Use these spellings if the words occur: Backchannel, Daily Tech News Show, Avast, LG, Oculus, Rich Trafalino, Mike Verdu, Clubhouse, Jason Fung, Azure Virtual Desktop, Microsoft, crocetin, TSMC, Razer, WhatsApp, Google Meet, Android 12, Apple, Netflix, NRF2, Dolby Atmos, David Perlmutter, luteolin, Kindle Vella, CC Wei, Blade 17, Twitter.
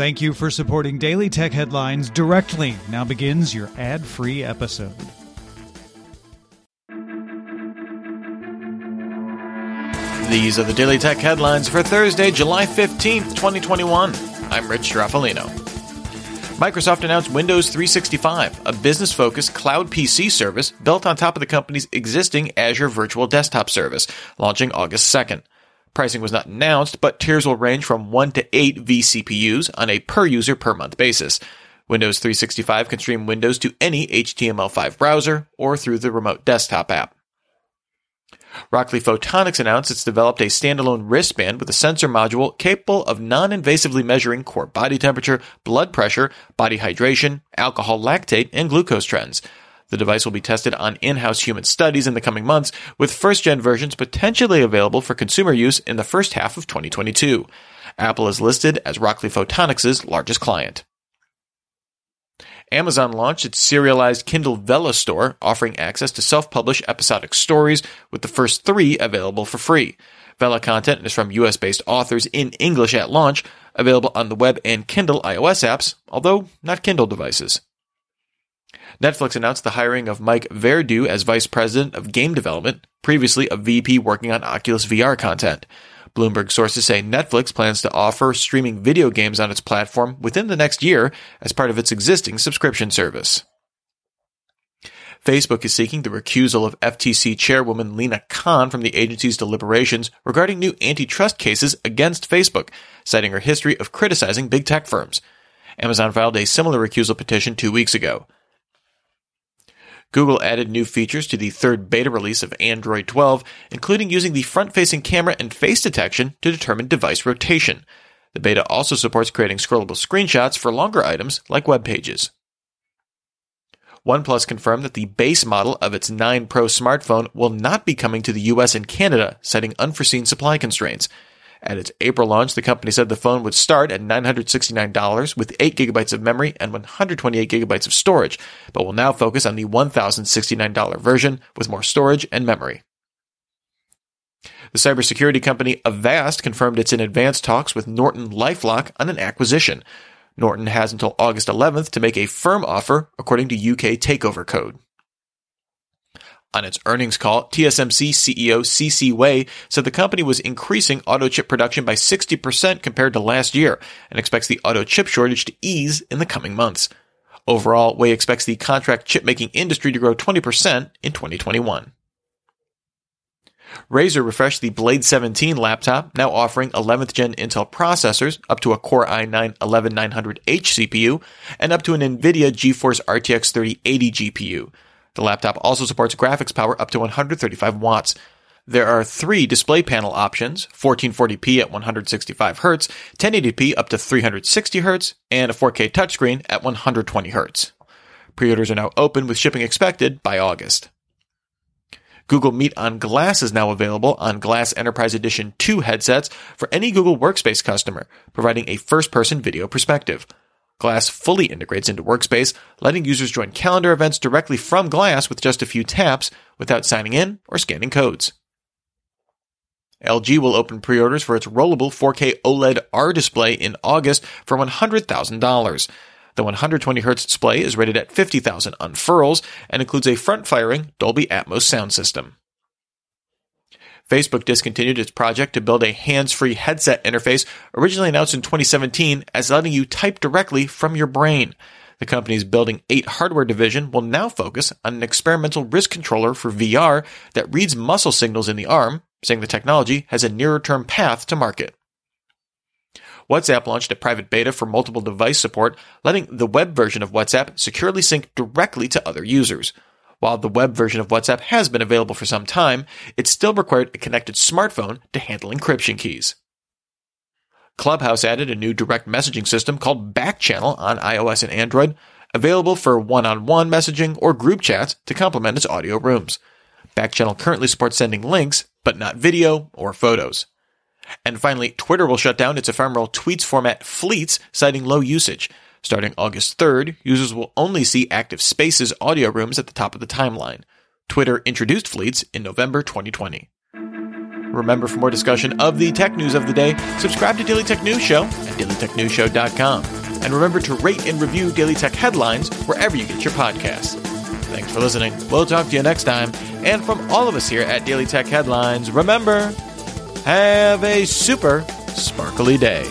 Thank you for supporting Daily Tech Headlines directly. Now begins your ad-free episode. These are the Daily Tech Headlines for Thursday, July 15th, 2021. I'm Rich Trafalino. Microsoft announced Windows 365, a business-focused cloud PC service built on top of the company's existing Azure Virtual Desktop service, launching August 2nd. Pricing was not announced, but tiers will range from 1 to 8 vCPUs on a per-user, per-month basis. Windows 365 can stream Windows to any HTML5 browser or through the remote desktop app. Rockley Photonics announced it's developed a standalone wristband with a sensor module capable of non-invasively measuring core body temperature, blood pressure, body hydration, alcohol lactate, and glucose trends. The device will be tested on in-house human studies in the coming months, with first-gen versions potentially available for consumer use in the first half of 2022. Apple is listed as Rockley Photonics' largest client. Amazon launched its serialized Kindle Vella store, offering access to self-published episodic stories, with the first 3 available for free. Vella content is from US-based authors in English at launch, available on the web and Kindle iOS apps, although not Kindle devices. Netflix announced the hiring of Mike Verdu as Vice President of Game Development, previously a VP working on Oculus VR content. Bloomberg sources say Netflix plans to offer streaming video games on its platform within the next year as part of its existing subscription service. Facebook is seeking the recusal of FTC Chairwoman Lina Khan from the agency's deliberations regarding new antitrust cases against Facebook, citing her history of criticizing big tech firms. Amazon filed a similar recusal petition 2 weeks ago. Google added new features to the third beta release of Android 12, including using the front-facing camera and face detection to determine device rotation. The beta also supports creating scrollable screenshots for longer items like web pages. OnePlus confirmed that the base model of its 9 Pro smartphone will not be coming to the US and Canada, citing unforeseen supply constraints. At its April launch, the company said the phone would start at $969 with 8 GB of memory and 128 GB of storage, but will now focus on the $1,069 version with more storage and memory. The cybersecurity company Avast confirmed it's in advanced talks with Norton LifeLock on an acquisition. Norton has until August 11th to make a firm offer, according to UK Takeover Code. On its earnings call, TSMC CEO CC Wei said the company was increasing auto chip production by 60% compared to last year and expects the auto chip shortage to ease in the coming months. Overall, Wei expects the contract chip-making industry to grow 20% in 2021. Razer refreshed the Blade 17 laptop, now offering 11th-gen Intel processors, up to a Core i9-11900H CPU, and up to an NVIDIA GeForce RTX 3080 GPU. The laptop also supports graphics power up to 135 watts. There are 3 display panel options, 1440p at 165Hz, 1080p up to 360Hz, and a 4K touchscreen at 120Hz. Pre-orders are now open with shipping expected by August. Google Meet on Glass is now available on Glass Enterprise Edition 2 headsets for any Google Workspace customer, providing a first-person video perspective. Glass fully integrates into Workspace, letting users join calendar events directly from Glass with just a few taps without signing in or scanning codes. LG will open pre-orders for its rollable 4K OLED R display in August for $100,000. The 120Hz display is rated at 50,000 unfurls and includes a front-firing Dolby Atmos sound system. Facebook discontinued its project to build a hands-free headset interface originally announced in 2017 as letting you type directly from your brain. The company's Building 8 hardware division will now focus on an experimental wrist controller for VR that reads muscle signals in the arm, saying the technology has a nearer-term path to market. WhatsApp launched a private beta for multiple device support, letting the web version of WhatsApp securely sync directly to other users. While the web version of WhatsApp has been available for some time, it still required a connected smartphone to handle encryption keys. Clubhouse added a new direct messaging system called Backchannel on iOS and Android, available for one-on-one messaging or group chats to complement its audio rooms. Backchannel currently supports sending links, but not video or photos. And finally, Twitter will shut down its ephemeral tweets format Fleets, citing low usage. Starting August 3rd, users will only see Active Spaces audio rooms at the top of the timeline. Twitter introduced Fleets in November 2020. Remember, for more discussion of the tech news of the day, subscribe to Daily Tech News Show at dailytechnewsshow.com. And remember to rate and review Daily Tech Headlines wherever you get your podcasts. Thanks for listening. We'll talk to you next time. And from all of us here at Daily Tech Headlines, remember, have a super sparkly day.